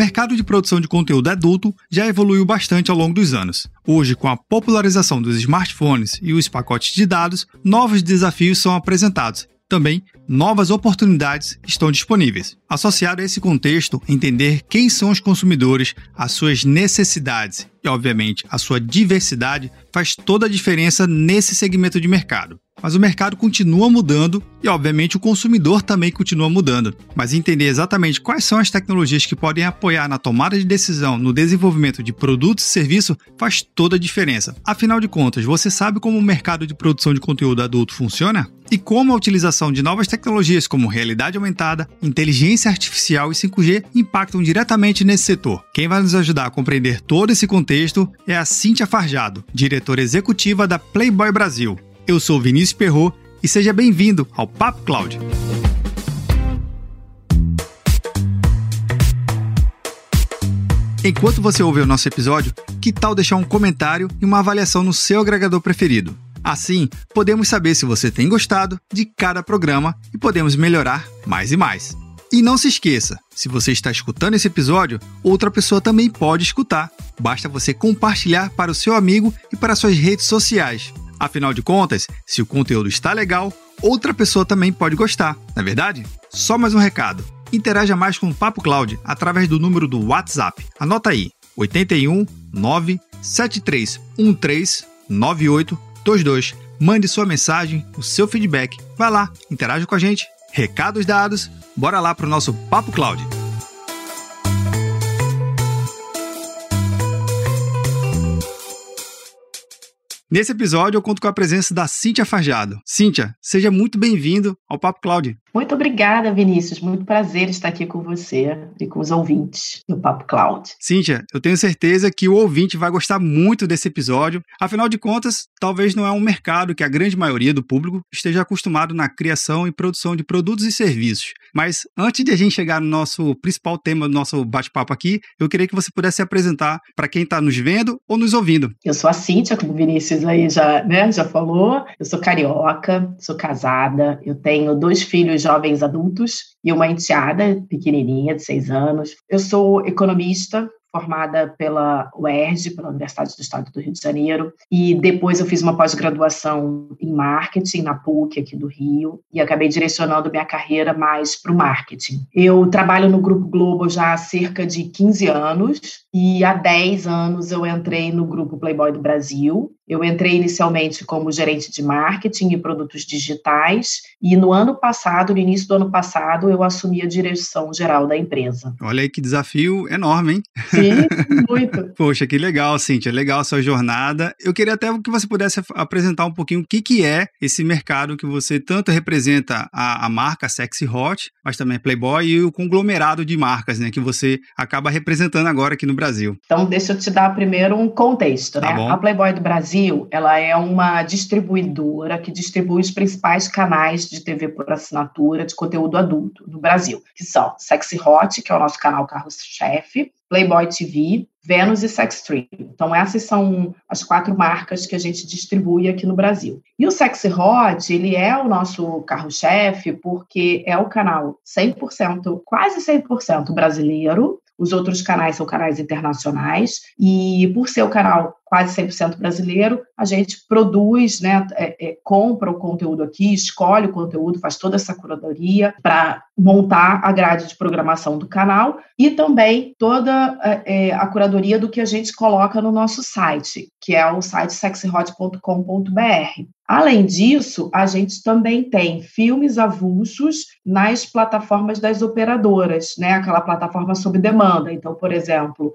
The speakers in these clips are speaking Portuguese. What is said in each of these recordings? mercado de produção de conteúdo adulto já evoluiu bastante ao longo dos anos. Hoje, com a popularização dos smartphones e os pacotes de dados, novos desafios são apresentados. Também, novas oportunidades estão disponíveis. Associado a esse contexto, entender quem são os consumidores, as suas necessidades e, obviamente, a sua diversidade faz toda a diferença nesse segmento de mercado. Mas o mercado continua mudando e, obviamente, o consumidor também continua mudando. Mas entender exatamente quais são as tecnologias que podem apoiar na tomada de decisão no desenvolvimento de produtos e serviços faz toda a diferença. Afinal de contas, você sabe como o mercado de produção de conteúdo adulto funciona? E como a utilização de novas tecnologias como realidade aumentada, inteligência artificial e 5G impactam diretamente nesse setor? Quem vai nos ajudar a compreender todo esse contexto é a Cinthia Fajardo, diretora executiva da Playboy Brasil. Eu sou Vinícius Perrot e seja bem-vindo ao Papo Cloud. Enquanto você ouve o nosso episódio, que tal deixar um comentário e uma avaliação no seu agregador preferido? Assim, podemos saber se você tem gostado de cada programa e podemos melhorar mais e mais. E não se esqueça, se você está escutando esse episódio, outra pessoa também pode escutar. Basta você compartilhar para o seu amigo e para suas redes sociais. Afinal de contas, se o conteúdo está legal, outra pessoa também pode gostar, não é verdade? Só mais um recado. Interaja mais com o Papo Cloud através do número do WhatsApp. Anota aí, 81 97313 9822. Mande sua mensagem, o seu feedback. Vai lá, interaja com a gente. Recados dados, bora lá para o nosso Papo Cloud. Nesse episódio, eu conto com a presença da Cinthia Fajardo. Cinthia, seja muito bem-vindo ao Papo Cloud. Muito obrigada, Vinícius. Muito prazer estar aqui com você e com os ouvintes do Papo Cloud. Cinthia, eu tenho certeza que o ouvinte vai gostar muito desse episódio. Afinal de contas, talvez não é um mercado que a grande maioria do público esteja acostumado na criação e produção de produtos e serviços. Mas antes de a gente chegar no nosso principal tema do nosso bate-papo aqui, eu queria que você pudesse apresentar para quem está nos vendo ou nos ouvindo. Eu sou a Cinthia, como o Vinícius aí já falou. Eu sou carioca, sou casada, eu tenho 2 filhos jovens adultos e uma enteada pequenininha de 6 anos. Eu sou economista, formada pela UERJ, pela Universidade do Estado do Rio de Janeiro, e depois eu fiz uma pós-graduação em marketing na PUC aqui do Rio e acabei direcionando minha carreira mais para o marketing. Eu trabalho no Grupo Globo já há cerca de 15 anos e há 10 anos eu entrei no Grupo Playboy do Brasil. Eu entrei inicialmente como gerente de marketing e produtos digitais e no início do ano passado, eu assumi a direção geral da empresa. Olha aí que desafio enorme, hein? Sim, muito. Poxa, que legal, Cinthia, legal a sua jornada. Eu queria até que você pudesse apresentar um pouquinho o que é esse mercado que você tanto representa a marca Sexy Hot, mas também a Playboy e o conglomerado de marcas, né, que você acaba representando agora aqui no Brasil. Então, deixa eu te dar primeiro um contexto, né? Tá bom. A Playboy do Brasil, ela é uma distribuidora que distribui os principais canais de TV por assinatura de conteúdo adulto no Brasil, que são Sexy Hot, que é o nosso canal carro-chefe, Playboy TV, Vênus e Sextreme. Então, essas são as 4 marcas que a gente distribui aqui no Brasil. E o Sexy Hot, ele é o nosso carro-chefe porque é o canal 100%, quase 100% brasileiro. Os outros canais são canais internacionais e, por ser o canal quase 100% brasileiro, a gente produz, né, compra o conteúdo aqui, escolhe o conteúdo, faz toda essa curadoria para montar a grade de programação do canal e também toda a curadoria do que a gente coloca no nosso site, que é o site sexyhot.com.br. Além disso, a gente também tem filmes avulsos nas plataformas das operadoras, né? Aquela plataforma sob demanda. Então, por exemplo,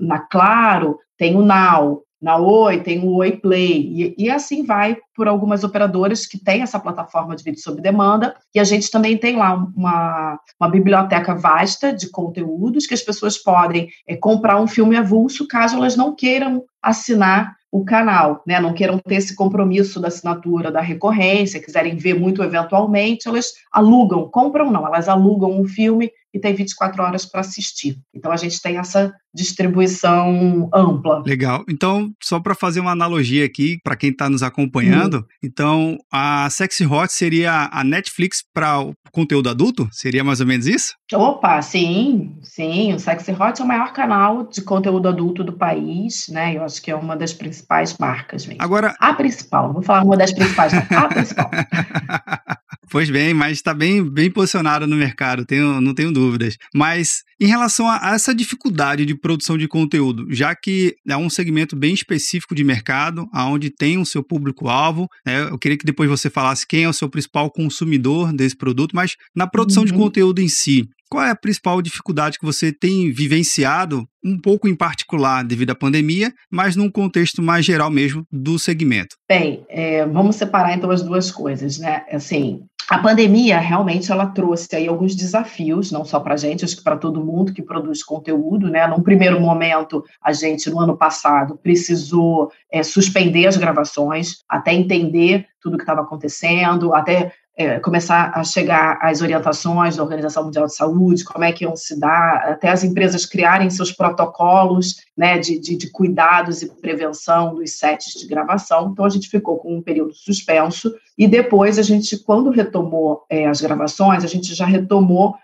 na Claro tem o Now, na Oi tem o Oi Play, e assim vai por algumas operadoras que têm essa plataforma de vídeo sob demanda, e a gente também tem lá uma biblioteca vasta de conteúdos que as pessoas podem comprar um filme avulso caso elas não queiram assinar o canal, né? Não queiram ter esse compromisso da assinatura, da recorrência, quiserem ver muito eventualmente, elas alugam, compram não, elas alugam um filme e tem 24 horas para assistir. Então, a gente tem essa distribuição ampla. Legal. Então, só para fazer uma analogia aqui, para quem está nos acompanhando, então, a Sexy Hot seria a Netflix para o conteúdo adulto? Seria mais ou menos isso? Opa, sim, sim. O Sexy Hot é o maior canal de conteúdo adulto do país, né? Eu acho que é uma das principais marcas mesmo. Agora... A principal. Vou falar uma das principais. A principal. Pois bem, mas está bem posicionada no mercado, não tenho dúvidas. Mas em relação a essa dificuldade de produção de conteúdo, já que é um segmento bem específico de mercado, onde tem o seu público-alvo, né? Eu queria que depois você falasse quem é o seu principal consumidor desse produto, mas na produção de conteúdo em si, qual é a principal dificuldade que você tem vivenciado, um pouco em particular devido à pandemia, mas num contexto mais geral mesmo do segmento? Bem, vamos separar então as duas coisas, né? Assim, a pandemia realmente ela trouxe aí alguns desafios, não só para a gente, acho que para todo mundo que produz conteúdo, né? Num primeiro momento, a gente, no ano passado, precisou suspender as gravações, até entender tudo o que estava acontecendo, até... começar a chegar às orientações da Organização Mundial de Saúde, como é que iam se dar, até as empresas criarem seus protocolos, né, de cuidados e prevenção dos sets de gravação. Então, a gente ficou com um período suspenso e depois a gente, quando retomou as gravações, a gente já retomou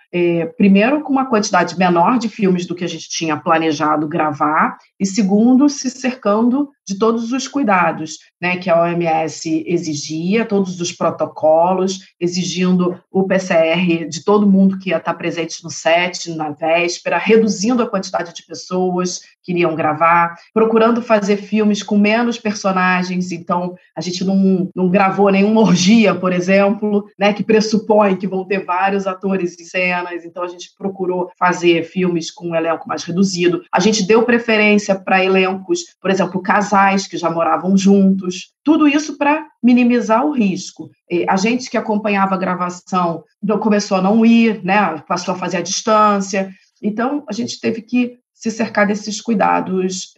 primeiro com uma quantidade menor de filmes do que a gente tinha planejado gravar e segundo, se cercando de todos os cuidados, né, que a OMS exigia, todos os protocolos, exigindo o PCR de todo mundo que ia estar presente no set, na véspera, reduzindo a quantidade de pessoas que iriam gravar, procurando fazer filmes com menos personagens, então a gente não gravou nenhuma orgia, por exemplo, né, que pressupõe que vão ter vários atores em cenas, então a gente procurou fazer filmes com um elenco mais reduzido, a gente deu preferência para elencos, por exemplo, casais que já moravam juntos, tudo isso para minimizar o risco. A gente que acompanhava a gravação começou a não ir, né, passou a fazer à distância, então a gente teve que se cercar desses cuidados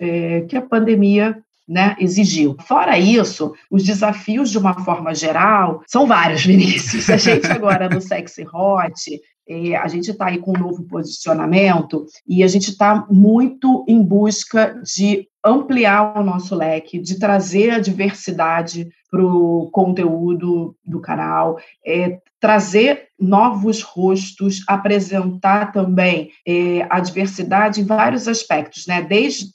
que a pandemia, né, exigiu. Fora isso, os desafios de uma forma geral são vários, Vinícius. A gente agora no Sexy Hot, a gente está aí com um novo posicionamento e a gente está muito em busca de ampliar o nosso leque, de trazer a diversidade para o conteúdo do canal, trazer novos rostos, apresentar também a diversidade em vários aspectos, né? Desde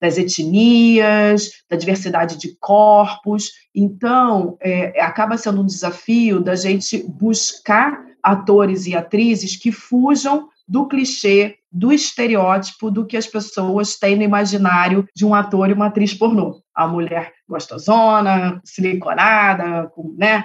das etnias, da diversidade de corpos. Então, acaba sendo um desafio da gente buscar atores e atrizes que fujam do clichê, do estereótipo do que as pessoas têm no imaginário de um ator e uma atriz pornô. A mulher gostosona, siliconada, né?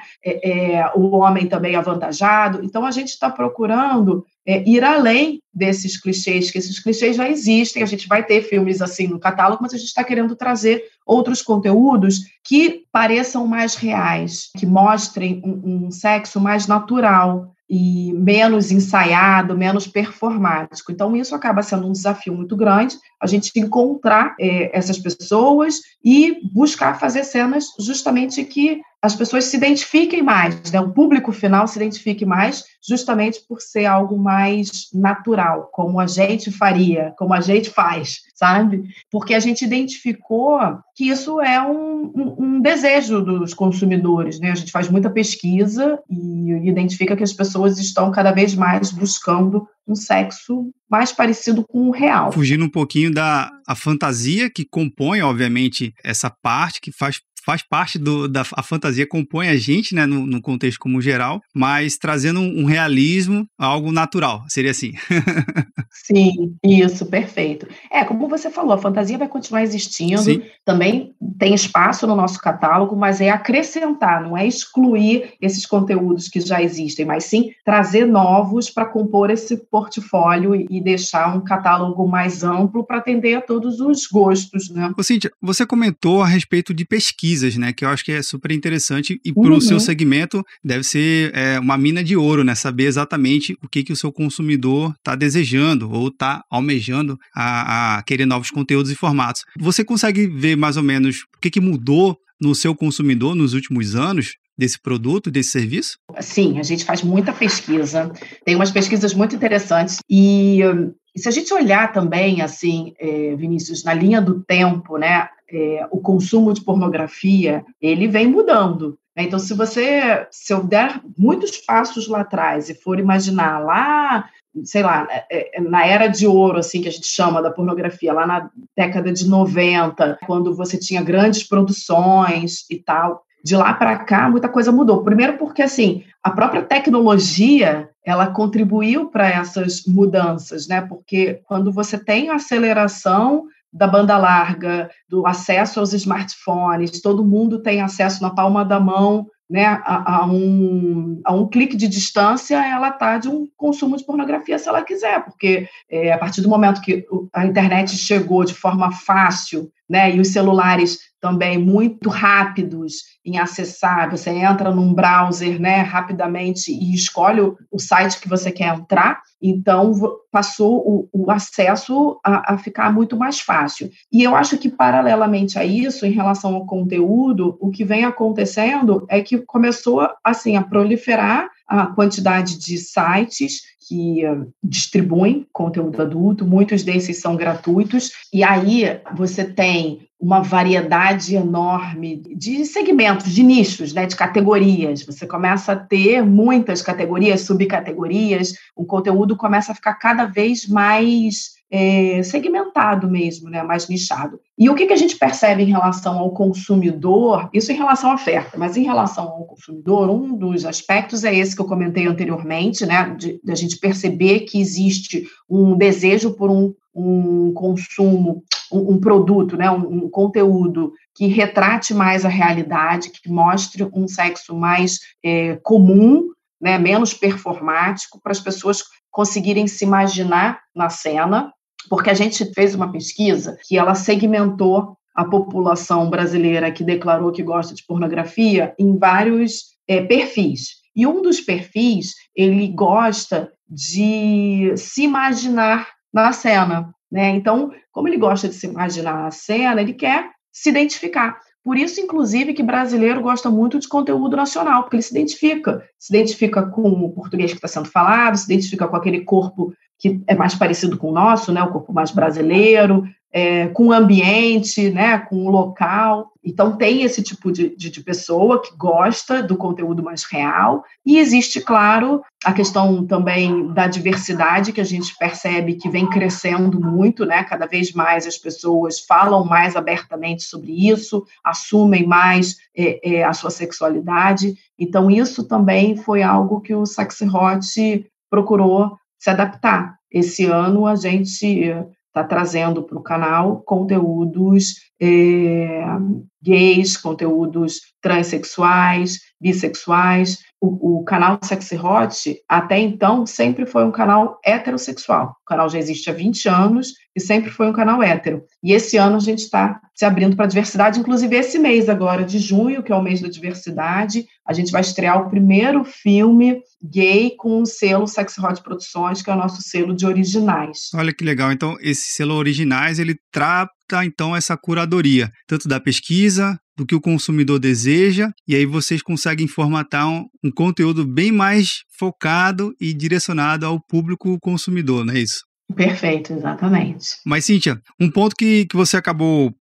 O homem também avantajado. Então, a gente está procurando ir além desses clichês, que esses clichês já existem. A gente vai ter filmes assim no catálogo, mas a gente está querendo trazer outros conteúdos que pareçam mais reais, que mostrem um sexo mais natural, e menos ensaiado, menos performático. Então, isso acaba sendo um desafio muito grande, a gente encontrar essas pessoas e buscar fazer cenas justamente que as pessoas se identifiquem mais, né? O público final se identifique mais justamente por ser algo mais natural, como a gente faria, como a gente faz, sabe? Porque a gente identificou que isso é um desejo dos consumidores, né? A gente faz muita pesquisa e identifica que as pessoas estão cada vez mais buscando um sexo mais parecido com o real. Fugindo um pouquinho da fantasia que compõe, obviamente, essa parte que faz parte a fantasia, compõe a gente, né, no contexto como geral, mas trazendo um realismo, algo natural, seria assim. Sim, isso, perfeito. Como você falou, a fantasia vai continuar existindo, sim, também tem espaço no nosso catálogo, mas é acrescentar, não é excluir esses conteúdos que já existem, mas sim trazer novos para compor esse portfólio e deixar um catálogo mais amplo para atender a todos os gostos, né? Ô, Cinthia, você comentou a respeito de pesquisa, né, que eu acho que é super interessante e para o seu segmento deve ser uma mina de ouro, né, saber exatamente o que o seu consumidor está desejando ou está almejando a querer novos conteúdos e formatos. Você consegue ver mais ou menos o que mudou no seu consumidor nos últimos anos desse produto, desse serviço? Sim, a gente faz muita pesquisa, tem umas pesquisas muito interessantes e se a gente olhar também, assim, Vinícius, na linha do tempo, né, o consumo de pornografia, ele vem mudando. Então, se eu der muitos passos lá atrás e for imaginar lá, sei lá, na era de ouro, assim, que a gente chama da pornografia, lá na década de 90, quando você tinha grandes produções e tal, de lá para cá, muita coisa mudou. Primeiro porque, assim, a própria tecnologia, ela contribuiu para essas mudanças, né? Porque quando você tem a aceleração da banda larga, do acesso aos smartphones, todo mundo tem acesso na palma da mão, né, a um clique de distância, ela está de um consumo de pornografia se ela quiser, porque a partir do momento que a internet chegou de forma fácil, né, e os celulares também muito rápidos em acessar, você entra num browser, né, rapidamente e escolhe o site que você quer entrar, então passou o acesso a ficar muito mais fácil. E eu acho que, paralelamente a isso, em relação ao conteúdo, o que vem acontecendo é que começou, assim, a proliferar a quantidade de sites que distribuem conteúdo adulto, muitos desses são gratuitos, e aí você tem uma variedade enorme de segmentos, de nichos, né, de categorias. Você começa a ter muitas categorias, subcategorias, o conteúdo começa a ficar cada vez mais segmentado mesmo, né, mais nichado. E o que a gente percebe em relação ao consumidor, isso em relação à oferta, mas em relação ao consumidor, um dos aspectos é esse que eu comentei anteriormente, né, de a gente perceber que existe um desejo por um consumo, um produto, né, um conteúdo que retrate mais a realidade, que mostre um sexo mais comum, né, menos performático, para as pessoas conseguirem se imaginar na cena, porque a gente fez uma pesquisa que ela segmentou a população brasileira que declarou que gosta de pornografia em vários perfis. E um dos perfis, ele gosta de se imaginar na cena, né? Então, como ele gosta de se imaginar na cena, ele quer se identificar. Por isso, inclusive, que brasileiro gosta muito de conteúdo nacional, porque ele se identifica com o português que está sendo falado, se identifica com aquele corpo que é mais parecido com o nosso, né, o corpo mais brasileiro, com o ambiente, né, com o local. Então, tem esse tipo de pessoa que gosta do conteúdo mais real. E existe, claro, a questão também da diversidade, que a gente percebe que vem crescendo muito, né? Cada vez mais as pessoas falam mais abertamente sobre isso, assumem mais a sua sexualidade. Então, isso também foi algo que o Sexy Hot procurou se adaptar. Esse ano, a gente está trazendo para o canal conteúdos gays, conteúdos transexuais, bissexuais. O canal Sexy Hot, até então, sempre foi um canal heterossexual. O canal já existe há 20 anos e sempre foi um canal hétero. E esse ano a gente está se abrindo para a diversidade, inclusive esse mês agora, de junho, que é o mês da diversidade, a gente vai estrear o primeiro filme gay com o selo Sexy Hot Produções, que é o nosso selo de originais. Olha que legal. Então, esse selo originais, ele trata, então, essa curadoria, tanto da pesquisa, do que o consumidor deseja, e aí vocês conseguem formatar um conteúdo bem mais focado e direcionado ao público consumidor, não é isso? Perfeito, exatamente. Mas, Cinthia, um ponto que você acabou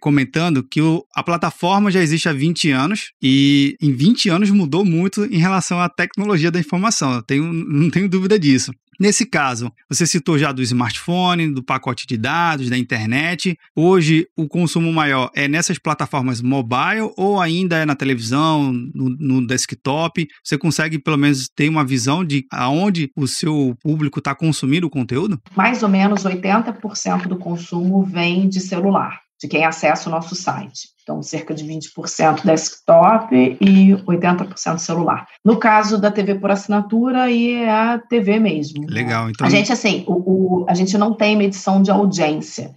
comentando, que a plataforma já existe há 20 anos, e em 20 anos mudou muito em relação à tecnologia da informação, não tenho dúvida disso. Nesse caso, você citou já do smartphone, do pacote de dados, da internet. Hoje, o consumo maior é nessas plataformas mobile ou ainda é na televisão, no desktop? Você consegue, pelo menos, ter uma visão de aonde o seu público está consumindo o conteúdo? Mais ou menos 80% do consumo vem de celular, de quem acessa o nosso site. Então, cerca de 20% desktop e 80% celular. No caso da TV por assinatura, aí é a TV mesmo. Legal, então. A gente, assim, a gente não tem medição de audiência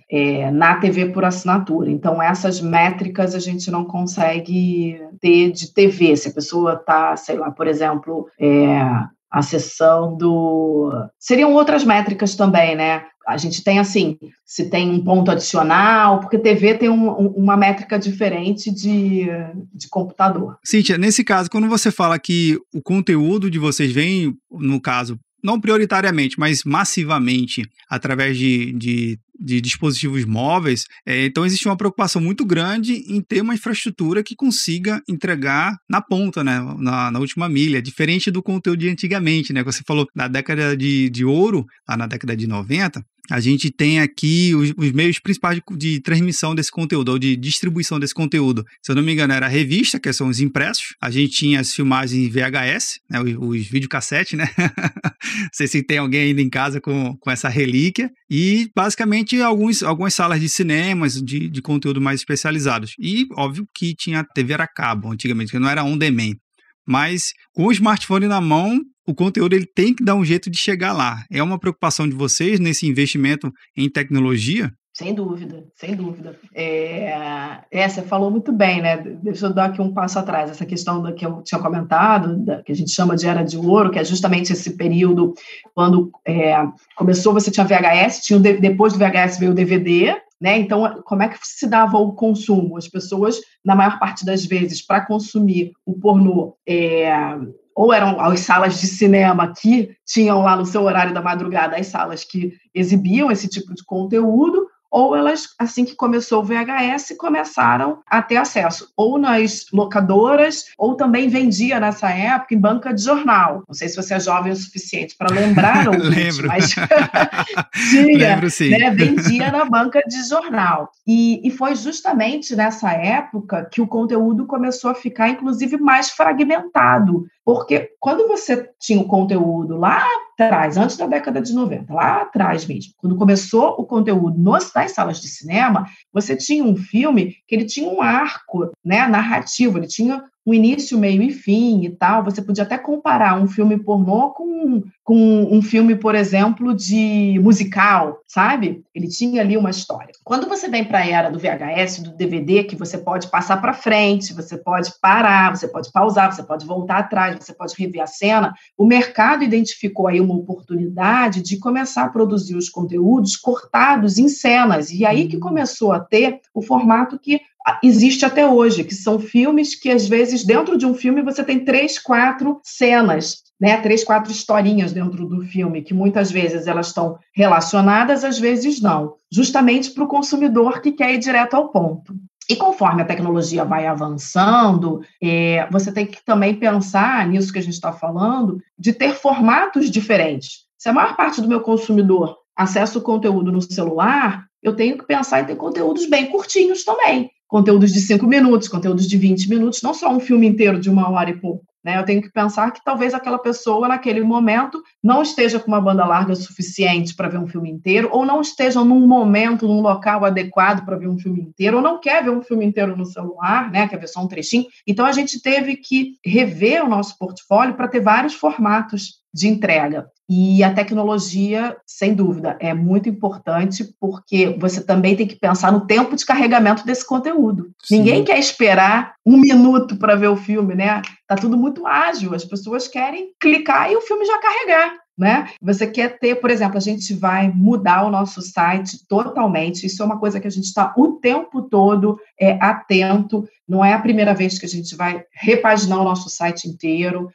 na TV por assinatura. Então, essas métricas a gente não consegue ter de TV. Se a pessoa está, sei lá, por exemplo, a sessão do... Seriam outras métricas também, né? A gente tem, assim, se tem um ponto adicional, porque TV tem uma métrica diferente de computador. Cinthia, nesse caso, quando você fala que o conteúdo de vocês vem, no caso, não prioritariamente, mas massivamente, através de dispositivos móveis, então existe uma preocupação muito grande em ter uma infraestrutura que consiga entregar na ponta, né, na última milha, diferente do conteúdo de antigamente, né, que você falou na década de ouro, lá na década de 90, a gente tem aqui os meios principais de transmissão desse conteúdo, ou de distribuição desse conteúdo. Se eu não me engano, era a revista, que são os impressos. A gente tinha as filmagens VHS, né, os videocassete, né? Não sei se tem alguém ainda em casa com essa relíquia. E, basicamente, algumas salas de cinemas, de conteúdo mais especializados. E, óbvio, que tinha TV a cabo, antigamente, que não era on-demand. Mas, com o smartphone na mão, o conteúdo ele tem que dar um jeito de chegar lá. É uma preocupação de vocês nesse investimento em tecnologia? Sem dúvida, sem dúvida. Você falou muito bem, né? Deixa eu dar aqui um passo atrás. Essa questão que eu tinha comentado, que a gente chama de Era de Ouro, que é justamente esse período quando começou, você tinha VHS, depois do VHS veio o DVD, né? Então, como é que se dava o consumo? As pessoas, na maior parte das vezes, para consumir o pornô... ou eram as salas de cinema que tinham lá no seu horário da madrugada as salas que exibiam esse tipo de conteúdo, ou elas, assim que começou o VHS, começaram a ter acesso, ou nas locadoras, ou também vendia nessa época em banca de jornal. Não sei se você é jovem o suficiente para lembrar, ou lembro, mas tinha, né? Vendia na banca de jornal. E foi justamente nessa época que o conteúdo começou a ficar, inclusive, mais fragmentado. Porque quando você tinha o conteúdo lá atrás, antes da década de 90, lá atrás mesmo, quando começou o conteúdo nas salas de cinema, você tinha um filme que ele tinha um arco, né, narrativo, ele tinha um início, meio e fim e tal. Você podia até comparar um filme pornô com um filme, por exemplo, de musical, sabe? Ele tinha ali uma história. Quando você vem para a era do VHS, do DVD, que você pode passar para frente, você pode parar, você pode pausar, você pode voltar atrás, você pode rever a cena, o mercado identificou aí uma oportunidade de começar a produzir os conteúdos cortados em cenas. E aí que começou a ter o formato que existe até hoje, que são filmes que, às vezes, dentro de um filme, você tem 3, 4 cenas, né? 3, 4 historinhas dentro do filme, que muitas vezes elas estão relacionadas, às vezes não, justamente para o consumidor que quer ir direto ao ponto. E conforme a tecnologia vai avançando, você tem que também pensar nisso que a gente está falando, de ter formatos diferentes. Se a maior parte do meu consumidor acessa o conteúdo no celular, eu tenho que pensar em ter conteúdos bem curtinhos também. Conteúdos de 5 minutos, conteúdos de 20 minutos, não só um filme inteiro de 1 hora e pouco. Né? Eu tenho que pensar que talvez aquela pessoa, naquele momento, não esteja com uma banda larga o suficiente para ver um filme inteiro, ou não esteja num momento, num local adequado para ver um filme inteiro, ou não quer ver um filme inteiro no celular, né? Quer ver só um trechinho. Então, a gente teve que rever o nosso portfólio para ter vários formatos de entrega. E a tecnologia, sem dúvida, é muito importante, porque você também tem que pensar no tempo de carregamento desse conteúdo. Sim. Ninguém quer esperar 1 minuto para ver o filme, né? Tá tudo muito ágil, as pessoas querem clicar e o filme já carregar, né? Você quer ter, por exemplo, a gente vai mudar o nosso site totalmente, isso é uma coisa que a gente está o tempo todo atento, não é a primeira vez que a gente vai repaginar o nosso site inteiro.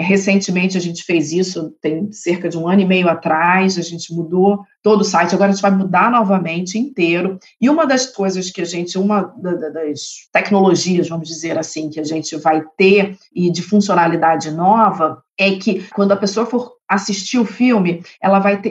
Recentemente a gente fez isso, tem cerca de 1 ano e meio atrás, a gente mudou todo o site, agora a gente vai mudar novamente inteiro, e uma das coisas que a gente, das tecnologias, vamos dizer assim, que a gente vai ter e de funcionalidade nova, é que quando a pessoa for assistir o filme,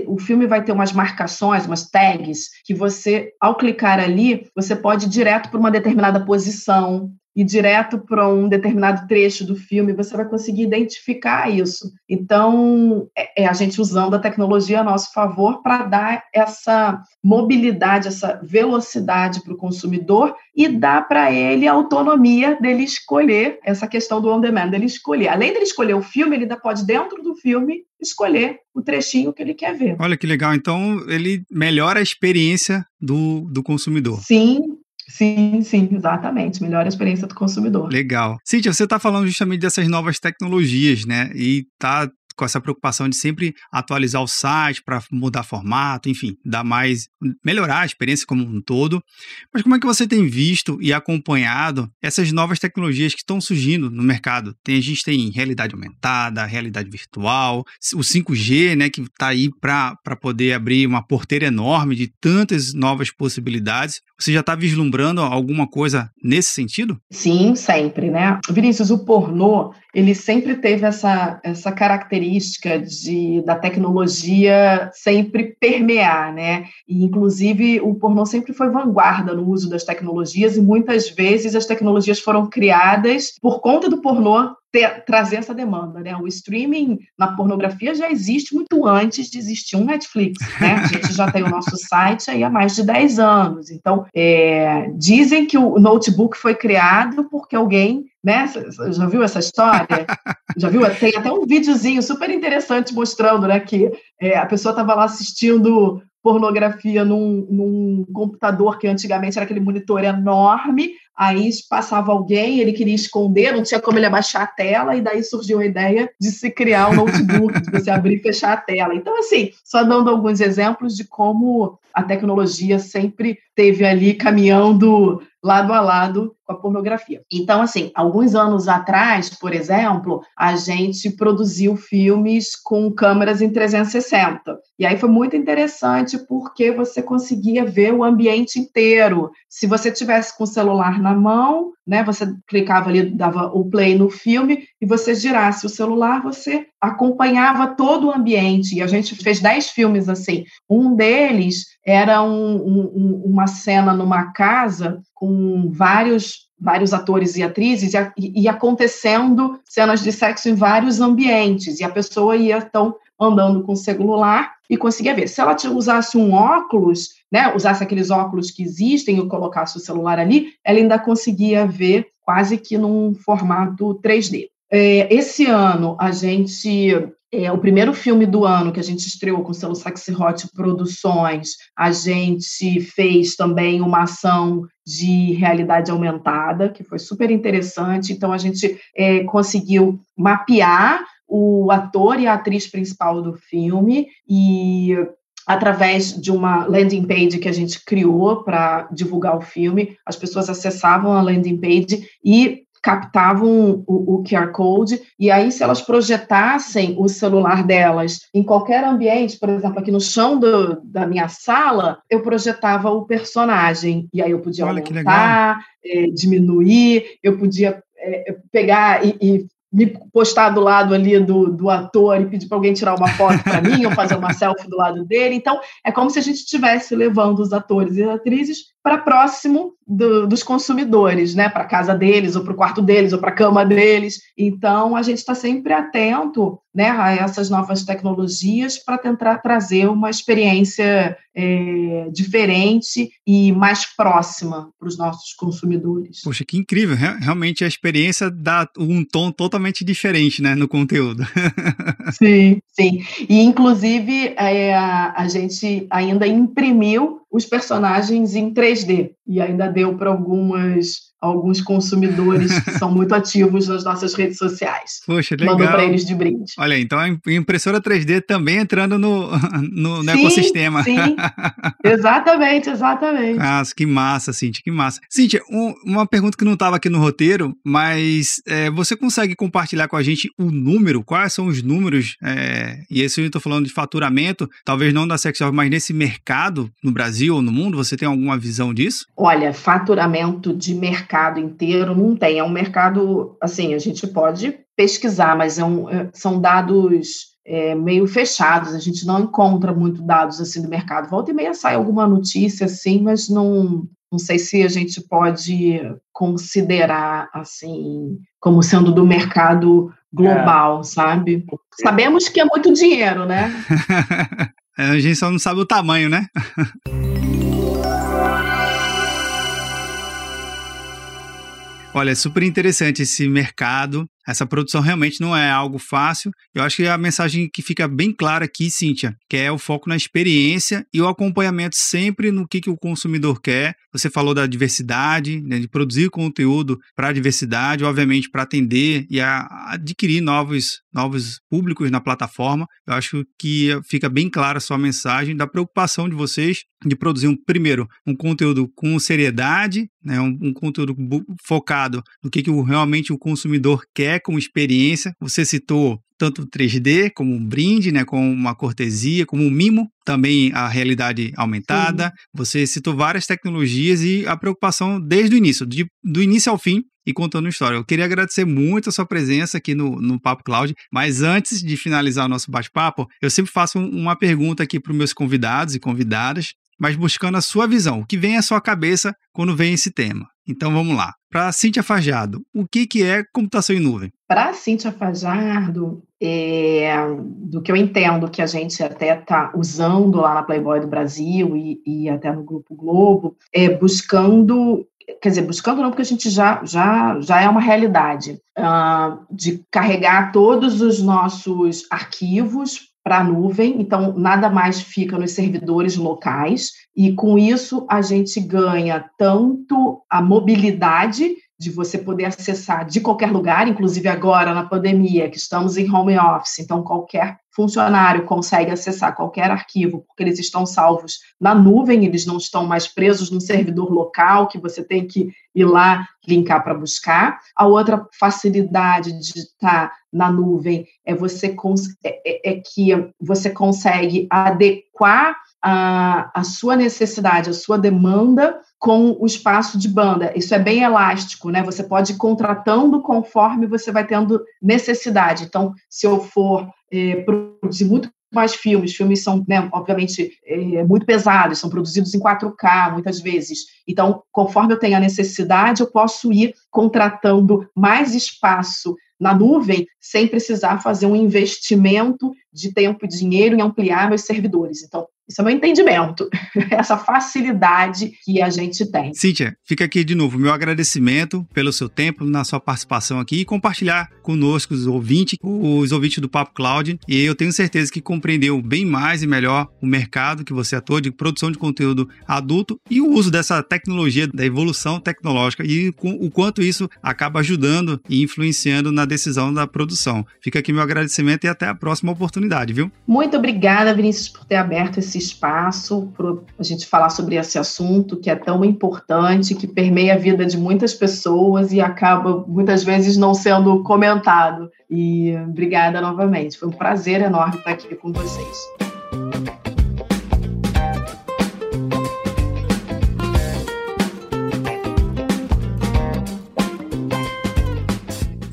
o filme vai ter umas marcações, umas tags, que você, ao clicar ali, você pode ir direto para uma determinada posição, e direto para um determinado trecho do filme, você vai conseguir identificar isso. Então, a gente usando a tecnologia a nosso favor para dar essa mobilidade, essa velocidade para o consumidor e dar para ele a autonomia dele escolher essa questão do on-demand, dele escolher. Além dele escolher o filme, ele ainda pode, dentro do filme, escolher o trechinho que ele quer ver. Olha que legal. Então, ele melhora a experiência do consumidor. Sim, exatamente. Melhora a experiência do consumidor. Legal. Cinthia, você está falando justamente dessas novas tecnologias, né? E está com essa preocupação de sempre atualizar o site para mudar formato, enfim, dar mais, melhorar a experiência como um todo. Mas como é que você tem visto e acompanhado essas novas tecnologias que estão surgindo no mercado? A gente tem realidade aumentada, realidade virtual, o 5G, né, que está aí para poder abrir uma porteira enorme de tantas novas possibilidades. Você já está vislumbrando alguma coisa nesse sentido? Sim, sempre, né? Vinícius, o pornô, ele sempre teve essa característica da tecnologia sempre permear, né? E, inclusive, o pornô sempre foi vanguarda no uso das tecnologias e muitas vezes as tecnologias foram criadas por conta do pornô trazer essa demanda, né? O streaming na pornografia já existe muito antes de existir um Netflix, né? A gente já tem o nosso site aí há mais de 10 anos. Então, dizem que o notebook foi criado porque alguém, né? Já viu essa história? Já viu? Tem até um videozinho super interessante mostrando, né, que a pessoa estava lá assistindo pornografia num computador que antigamente era aquele monitor enorme. Aí passava alguém, ele queria esconder, não tinha como ele abaixar a tela, e daí surgiu a ideia de se criar um notebook, de você abrir e fechar a tela. Então, assim, só dando alguns exemplos de como a tecnologia sempre esteve ali caminhando lado a lado com a pornografia. Então, assim, alguns anos atrás, por exemplo, a gente produziu filmes com câmeras em 360. E aí foi muito interessante porque você conseguia ver o ambiente inteiro. Se você tivesse com o celular na mão, né, você clicava ali, dava o play no filme e você girasse o celular, você acompanhava todo o ambiente. E a gente fez 10 filmes assim. Um deles era uma cena numa casa com vários atores e atrizes e acontecendo cenas de sexo em vários ambientes. E a pessoa ia, então, andando com o celular e conseguia ver. Se ela usasse um óculos, né, usasse aqueles óculos que existem e colocasse o celular ali, ela ainda conseguia ver quase que num formato 3D. Esse ano, a gente... o primeiro filme do ano que a gente estreou com o selo Sexy Hot Produções, a gente fez também uma ação de realidade aumentada, que foi super interessante. Então, a gente conseguiu mapear o ator e a atriz principal do filme e... através de uma landing page que a gente criou para divulgar o filme, as pessoas acessavam a landing page e captavam o QR Code, e aí se elas projetassem o celular delas em qualquer ambiente, por exemplo, aqui no chão da minha sala, eu projetava o personagem, e aí eu podia aumentar, diminuir, eu podia pegar e me postar do lado ali do ator e pedir para alguém tirar uma foto para mim ou fazer uma selfie do lado dele. Então, é como se a gente estivesse levando os atores e atrizes para próximo dos consumidores, né? Para a casa deles, ou para o quarto deles, ou para a cama deles. Então, a gente está sempre atento, né, a essas novas tecnologias para tentar trazer uma experiência diferente e mais próxima para os nossos consumidores. Poxa, que incrível! Realmente a experiência dá um tom totalmente diferente, né, no conteúdo. Sim, sim. E, inclusive, a gente ainda imprimiu os personagens em 3D, e ainda deu para alguns consumidores que são muito ativos nas nossas redes sociais. Poxa, legal. Mandou para eles de brinde. Olha, então a impressora 3D também entrando no ecossistema. Sim, exatamente, exatamente. Ah, que massa, Cinthia, que massa. Cinthia, uma pergunta que não estava aqui no roteiro, mas você consegue compartilhar com a gente o número? Quais são os números? E esse eu estou falando de faturamento, talvez não da Sexy Hot, mas nesse mercado, no Brasil ou no mundo, você tem alguma visão disso? Olha, faturamento de mercado inteiro não tem, é um mercado, assim, a gente pode pesquisar, mas são dados meio fechados, a gente não encontra muito dados, assim, do mercado. Volta e meia sai alguma notícia, assim, mas não sei se a gente pode considerar, assim, como sendo do mercado global, sabe? Sabemos que é muito dinheiro, né? A gente só não sabe o tamanho, né? Olha, é super interessante esse mercado. Essa produção realmente não é algo fácil. Eu acho que a mensagem que fica bem clara aqui, Cinthia, que é o foco na experiência e o acompanhamento sempre no que o consumidor quer. Você falou da diversidade, né, de produzir conteúdo para a diversidade, obviamente para atender e adquirir novos públicos na plataforma. Eu acho que fica bem clara a sua mensagem da preocupação de vocês de produzir, primeiro, um conteúdo com seriedade, né, um conteúdo focado no que realmente o consumidor quer como experiência. Você citou tanto 3D como um brinde, né, como uma cortesia, como um mimo, também a realidade aumentada. Sim. Você citou várias tecnologias e a preocupação desde o início, do início ao fim, e contando uma história. Eu queria agradecer muito a sua presença aqui no Papo Cloud, mas antes de finalizar o nosso bate-papo, eu sempre faço uma pergunta aqui para os meus convidados e convidadas, mas buscando a sua visão, o que vem à sua cabeça quando vem esse tema. Então vamos lá. Para a Cinthia Fajardo, o que é computação em nuvem? Para a Cinthia Fajardo, do que eu entendo que a gente até está usando lá na Playboy do Brasil e até no Grupo Globo, buscando não, porque a gente já é uma realidade, de carregar todos os nossos arquivos para a nuvem, então nada mais fica nos servidores locais, e com isso a gente ganha tanto a mobilidade de você poder acessar de qualquer lugar, inclusive agora na pandemia, que estamos em home office, então qualquer funcionário consegue acessar qualquer arquivo, porque eles estão salvos na nuvem, eles não estão mais presos num servidor local que você tem que ir lá linkar para buscar. A outra facilidade de estar na nuvem é que você consegue adequar a sua necessidade, a sua demanda com o espaço de banda. Isso é bem elástico, né? Você pode ir contratando conforme você vai tendo necessidade. Então, se eu for produzir muito mais filmes são, né, obviamente, muito pesados, são produzidos em 4K muitas vezes, então conforme eu tenho a necessidade, eu posso ir contratando mais espaço na nuvem sem precisar fazer um investimento de tempo e dinheiro em ampliar meus servidores. Então, isso é meu entendimento, essa facilidade que a gente tem. Cinthia, fica aqui de novo meu agradecimento pelo seu tempo, na sua participação aqui, e compartilhar conosco os ouvintes do Papo Cloud, e eu tenho certeza que compreendeu bem mais e melhor o mercado que você atua de produção de conteúdo adulto e o uso dessa tecnologia, da evolução tecnológica, e o quanto isso acaba ajudando e influenciando na decisão da produção. Fica aqui meu agradecimento e até a próxima oportunidade, viu? Muito obrigada, Vinícius, por ter aberto esse espaço para a gente falar sobre esse assunto que é tão importante, que permeia a vida de muitas pessoas e acaba muitas vezes não sendo comentado. E obrigada novamente, foi um prazer enorme estar aqui com vocês.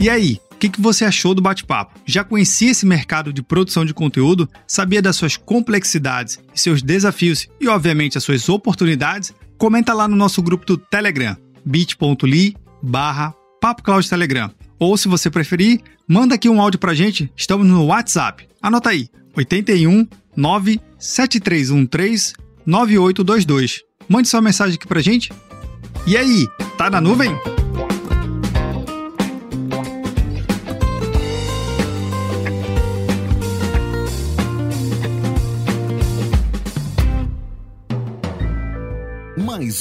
E aí? O que você achou do bate-papo? Já conhecia esse mercado de produção de conteúdo? Sabia das suas complexidades e seus desafios e, obviamente, as suas oportunidades? Comenta lá no nosso grupo do Telegram, bit.ly/papocloudtelegram. Ou, se você preferir, manda aqui um áudio pra gente. Estamos no WhatsApp. Anota aí, 81 97313 9822. Mande sua mensagem aqui pra gente. E aí, tá na nuvem? Mais